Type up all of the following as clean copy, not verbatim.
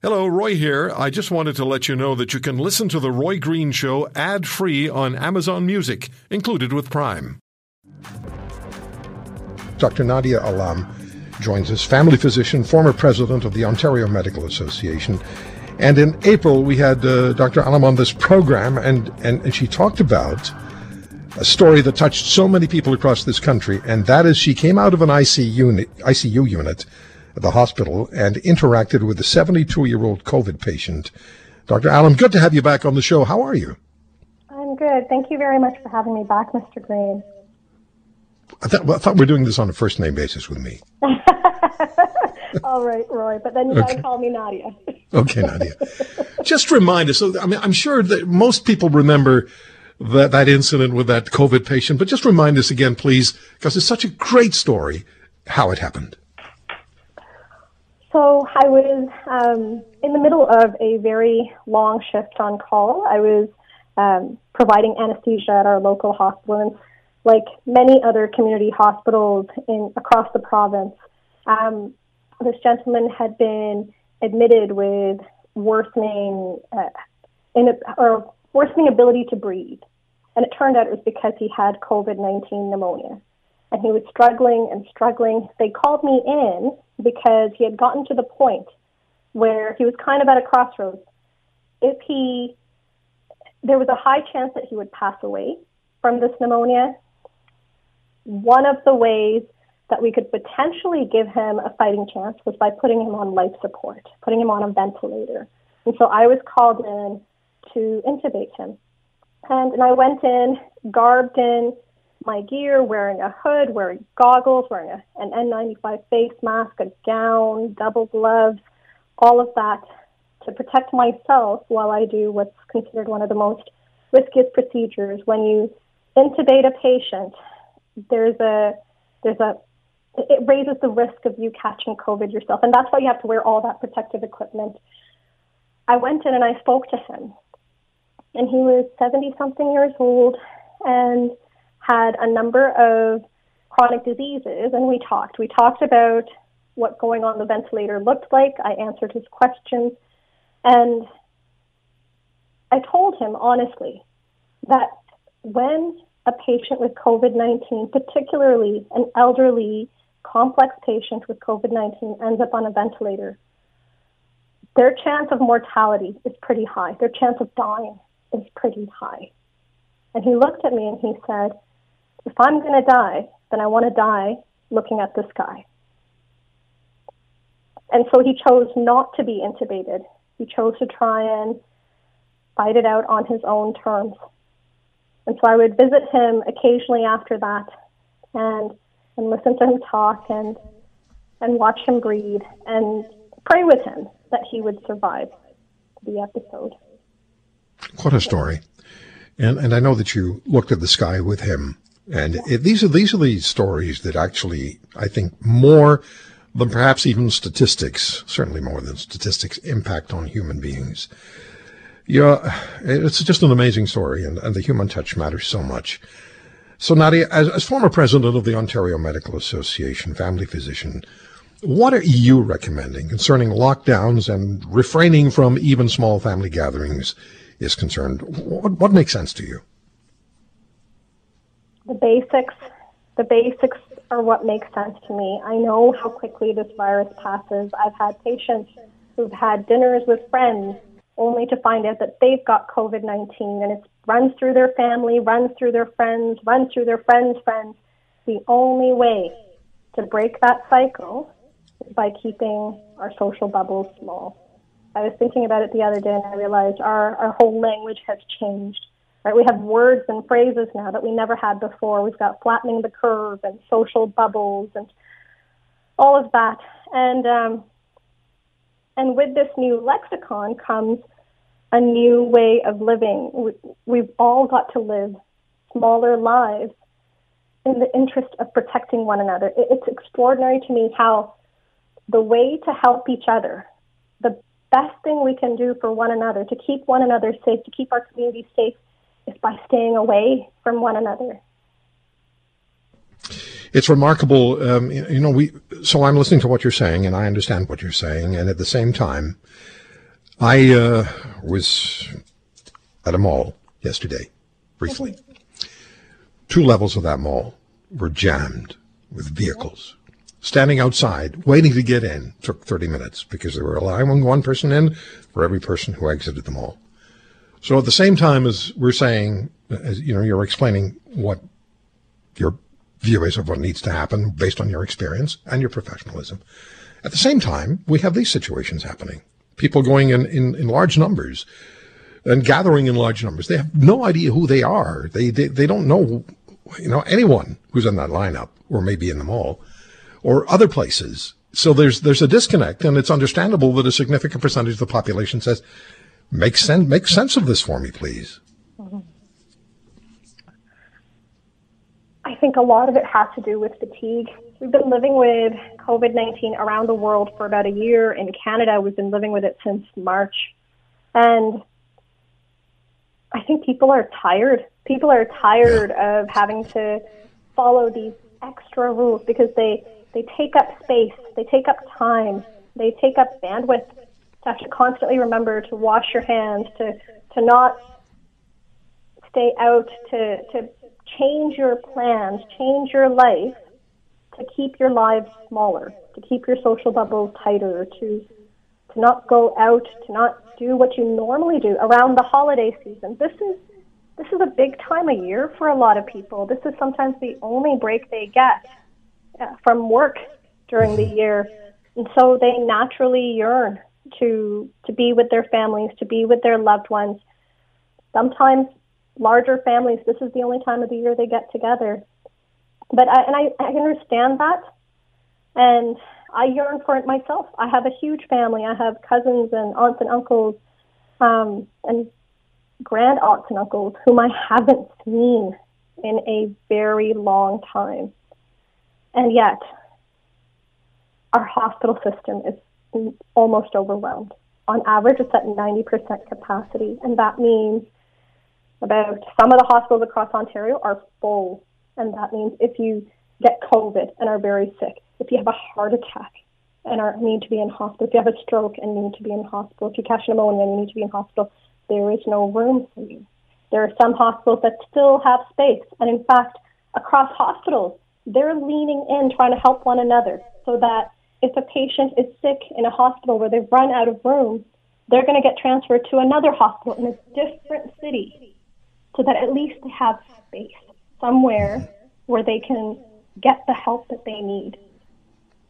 Hello, Roy here. I just wanted to let you know that you can listen to The Roy Green Show ad-free on Amazon Music, included with Prime. Dr. Nadia Alam joins us, family physician, former president of the Ontario Medical Association. And in April, we had Dr. Alam on this program, and she talked about a story that touched so many people across this country, and that is she came out of an ICU unit at the hospital and interacted with a 72-year-old COVID patient. Dr. Alam, good to have you back on the show. How are you? I'm good. Thank you very much for having me back, Mr. Green. I thought we were doing this on a first-name basis with me. All right, Roy, but then you gotta call me Nadia. Okay, Nadia. Just remind us, I mean, I'm sure that most people remember that incident with that COVID patient, but just remind us again, please, because it's such a great story, how it happened. So I was in the middle of a very long shift on call. I was providing anesthesia at our local hospital, and like many other community hospitals across the province, this gentleman had been admitted with worsening ability to breathe. And it turned out it was because he had COVID-19 pneumonia. And he was struggling. They called me in because he had gotten to the point where he was kind of at a crossroads. There was a high chance that he would pass away from this pneumonia. One of the ways that we could potentially give him a fighting chance was by putting him on life support, putting him on a ventilator. And so I was called in to intubate him. And I went in, garbed in my gear, wearing a hood, wearing goggles, wearing an N95 face mask, a gown, double gloves, all of that to protect myself while I do what's considered one of the most riskiest procedures. When you intubate a patient, it raises the risk of you catching COVID yourself, and that's why you have to wear all that protective equipment. I went in and I spoke to him, and he was 70-something years old and had a number of chronic diseases, and we talked. We talked about what going on the ventilator looked like. I answered his questions, and I told him honestly that when a patient with COVID-19, particularly an elderly, complex patient with COVID-19, ends up on a ventilator, their chance of mortality is pretty high. Their chance of dying is pretty high. And he looked at me and he said, if I'm going to die, then I want to die looking at the sky. And so he chose not to be intubated. He chose to try and fight it out on his own terms. And so I would visit him occasionally after that and listen to him talk and watch him breathe and pray with him that he would survive the episode. What a story. And I know that you looked at the sky with him. And these are the stories that actually, I think, more than perhaps even statistics, certainly more than statistics, impact on human beings. Yeah, it's just an amazing story, and the human touch matters so much. So, Nadia, as former president of the Ontario Medical Association, family physician, what are you recommending concerning lockdowns and refraining from even small family gatherings is concerned? What makes sense to you? The basics are what makes sense to me. I know how quickly this virus passes. I've had patients who've had dinners with friends only to find out that they've got COVID-19, and it runs through their family, runs through their friends, runs through their friends' friends. The only way to break that cycle is by keeping our social bubbles small. I was thinking about it the other day, and I realized our whole language has changed. Right? We have words and phrases now that we never had before. We've got flattening the curve and social bubbles and all of that. And with this new lexicon comes a new way of living. We've all got to live smaller lives in the interest of protecting one another. It's extraordinary to me how the way to help each other, the best thing we can do for one another, to keep one another safe, to keep our community safe, is by staying away from one another. It's remarkable, I'm listening to what you're saying, and I understand what you're saying, and at the same time, I was at a mall yesterday, briefly. Two levels of that mall were jammed with vehicles. Standing outside, waiting to get in, took 30 minutes because they were allowing one person in for every person who exited the mall. So at the same time as we're saying, as you know, you're explaining what your view is of what needs to happen based on your experience and your professionalism. At the same time, we have these situations happening. People going in large numbers and gathering in large numbers. They have no idea who they are. They don't know, you know, anyone who's in that lineup or maybe in the mall or other places. So there's a disconnect, and it's understandable that a significant percentage of the population says, make sense of this for me, please. I think a lot of it has to do with fatigue. We've been living with COVID-19 around the world for about a year. In Canada, we've been living with it since March. And I think people are tired. People are tired of having to follow these extra rules because they take up space, they take up time, they take up bandwidth to have to constantly remember to wash your hands, to not stay out, to change your plans, change your life, to keep your lives smaller, to keep your social bubbles tighter, to not go out, to not do what you normally do around the holiday season. This is a big time of year for a lot of people. This is sometimes the only break they get from work during the year. And so they naturally yearn to be with their families, to be with their loved ones. Sometimes larger families, this is the only time of the year they get together. But I understand that, and I yearn for it myself. I have a huge family. I have cousins and aunts and uncles and grand aunts and uncles whom I haven't seen in a very long time. And yet, our hospital system is almost overwhelmed. On average, it's at 90% capacity, and that means about some of the hospitals across Ontario are full. And that means if you get COVID and are very sick, if you have a heart attack and need to be in hospital, if you have a stroke and need to be in hospital, if you catch pneumonia and you need to be in hospital, there is no room for you. There are some hospitals that still have space. And in fact, across hospitals, they're leaning in, trying to help one another so that if a patient is sick in a hospital where they've run out of room, they're going to get transferred to another hospital in a different city so that at least they have space somewhere where they can get the help that they need.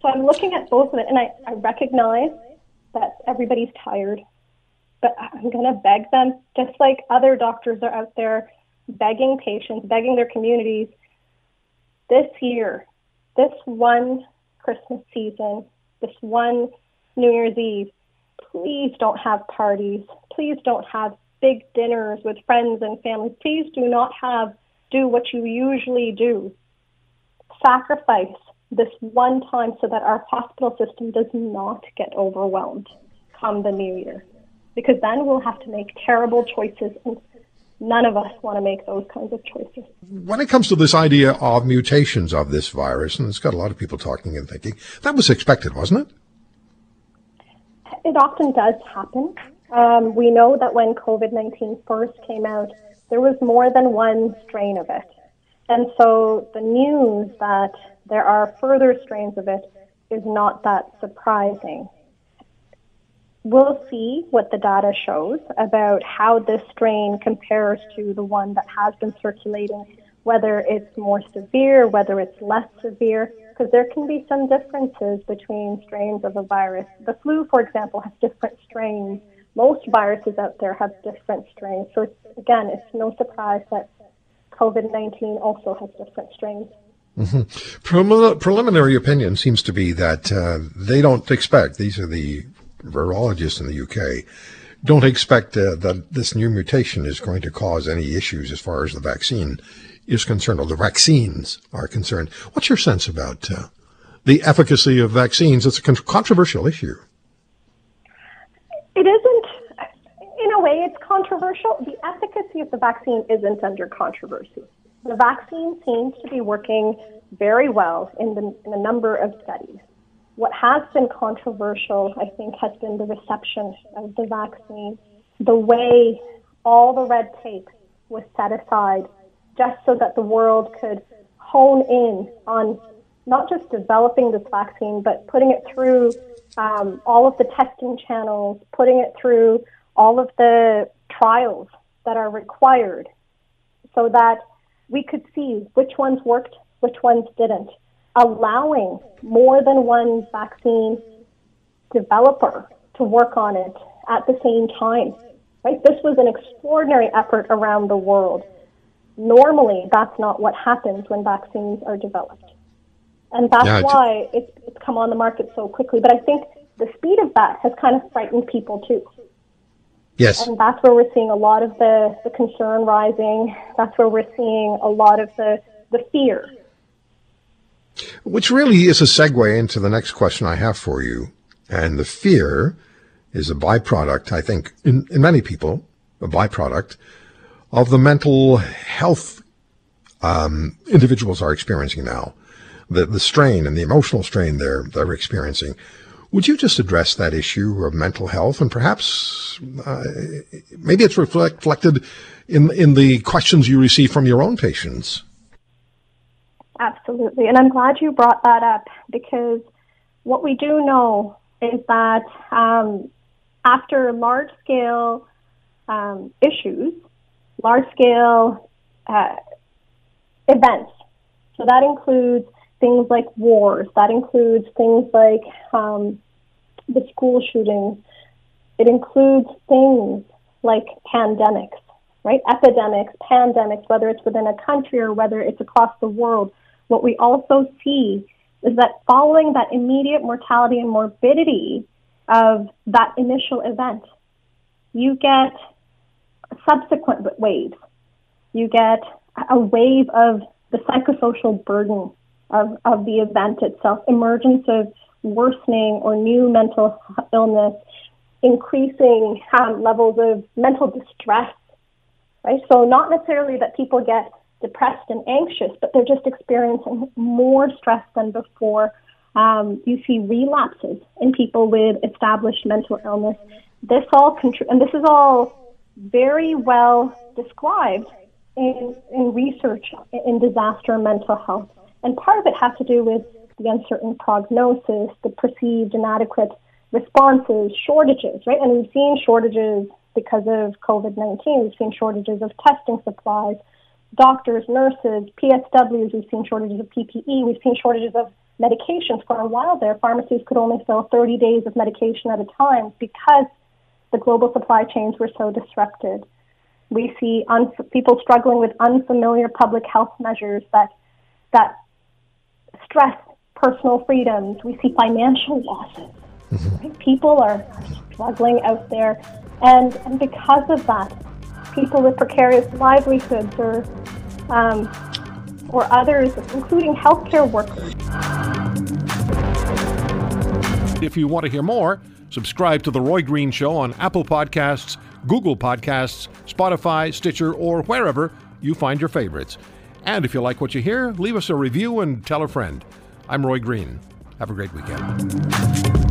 So I'm looking at both of it, and I recognize that everybody's tired, but I'm going to beg them, just like other doctors are out there begging patients, begging their communities, this year, this one Christmas season, this one New Year's Eve, please don't have parties. Please don't have big dinners with friends and family. Please do not do what you usually do. Sacrifice this one time so that our hospital system does not get overwhelmed come the new year, because then we'll have to make terrible choices, and none of us want to make those kinds of choices. When it comes to this idea of mutations of this virus, and it's got a lot of people talking and thinking, that was expected, wasn't it? It often does happen. We know that when COVID-19 first came out, there was more than one strain of it. And so the news that there are further strains of it is not that surprising. We'll see what the data shows about how this strain compares to the one that has been circulating, whether it's more severe, whether it's less severe, because there can be some differences between strains of a virus. The flu, for example, has different strains. Most viruses out there have different strains. So again, it's no surprise that COVID-19 also has different strains. Mm-hmm. Preliminary opinion seems to be that they don't expect, these are the virologists in the UK, don't expect that this new mutation is going to cause any issues as far as the vaccine is concerned, or the vaccines are concerned. What's your sense about the efficacy of vaccines? It's a controversial issue. It isn't, in a way, it's controversial. The efficacy of the vaccine isn't under controversy. The vaccine seems to be working very well in a number of studies. What has been controversial, I think, has been the reception of the vaccine, the way all the red tape was set aside just so that the world could hone in on not just developing this vaccine, but putting it through all of the testing channels, putting it through all of the trials that are required so that we could see which ones worked, which ones didn't, allowing more than one vaccine developer to work on it at the same time. Right? This was an extraordinary effort around the world. Normally, that's not what happens when vaccines are developed. And that's why it's come on the market so quickly. But I think the speed of that has kind of frightened people too. Yes. And that's where we're seeing a lot of the concern rising. That's where we're seeing a lot of the fear. Which really is a segue into the next question I have for you. And the fear is a byproduct, I think, in many people, a byproduct of the mental health individuals are experiencing now. The strain and the emotional strain they're experiencing. Would you just address that issue of mental health, and perhaps maybe it's reflected in the questions you receive from your own patients? Absolutely, and I'm glad you brought that up, because what we do know is that after large-scale issues, large-scale events, so that includes things like wars, that includes things like the school shootings, it includes things like pandemics, right? Epidemics, pandemics, whether it's within a country or whether it's across the world. What we also see is that following that immediate mortality and morbidity of that initial event, you get subsequent waves. You get a wave of the psychosocial burden of the event itself, emergence of worsening or new mental illness, increasing levels of mental distress, right? So not necessarily that people get depressed and anxious, but they're just experiencing more stress than before. You see relapses in people with established mental illness. This all and this is all very well described in research in disaster mental health. And part of it has to do with the uncertain prognosis, the perceived inadequate responses, shortages, right? And we've seen shortages because of COVID-19. We've seen shortages of testing supplies, doctors, nurses, PSWs. We've seen shortages of PPE. We've seen shortages of medications. For a while there, pharmacies could only fill 30 days of medication at a time because the global supply chains were so disrupted. We see people struggling with unfamiliar public health measures that stress personal freedoms. We see financial losses. Mm-hmm. Right? People are struggling out there. And because of that, people with precarious livelihoods or others, including healthcare workers. If you want to hear more, subscribe to The Roy Green Show on Apple Podcasts, Google Podcasts, Spotify, Stitcher, or wherever you find your favorites. And if you like what you hear, leave us a review and tell a friend. I'm Roy Green. Have a great weekend.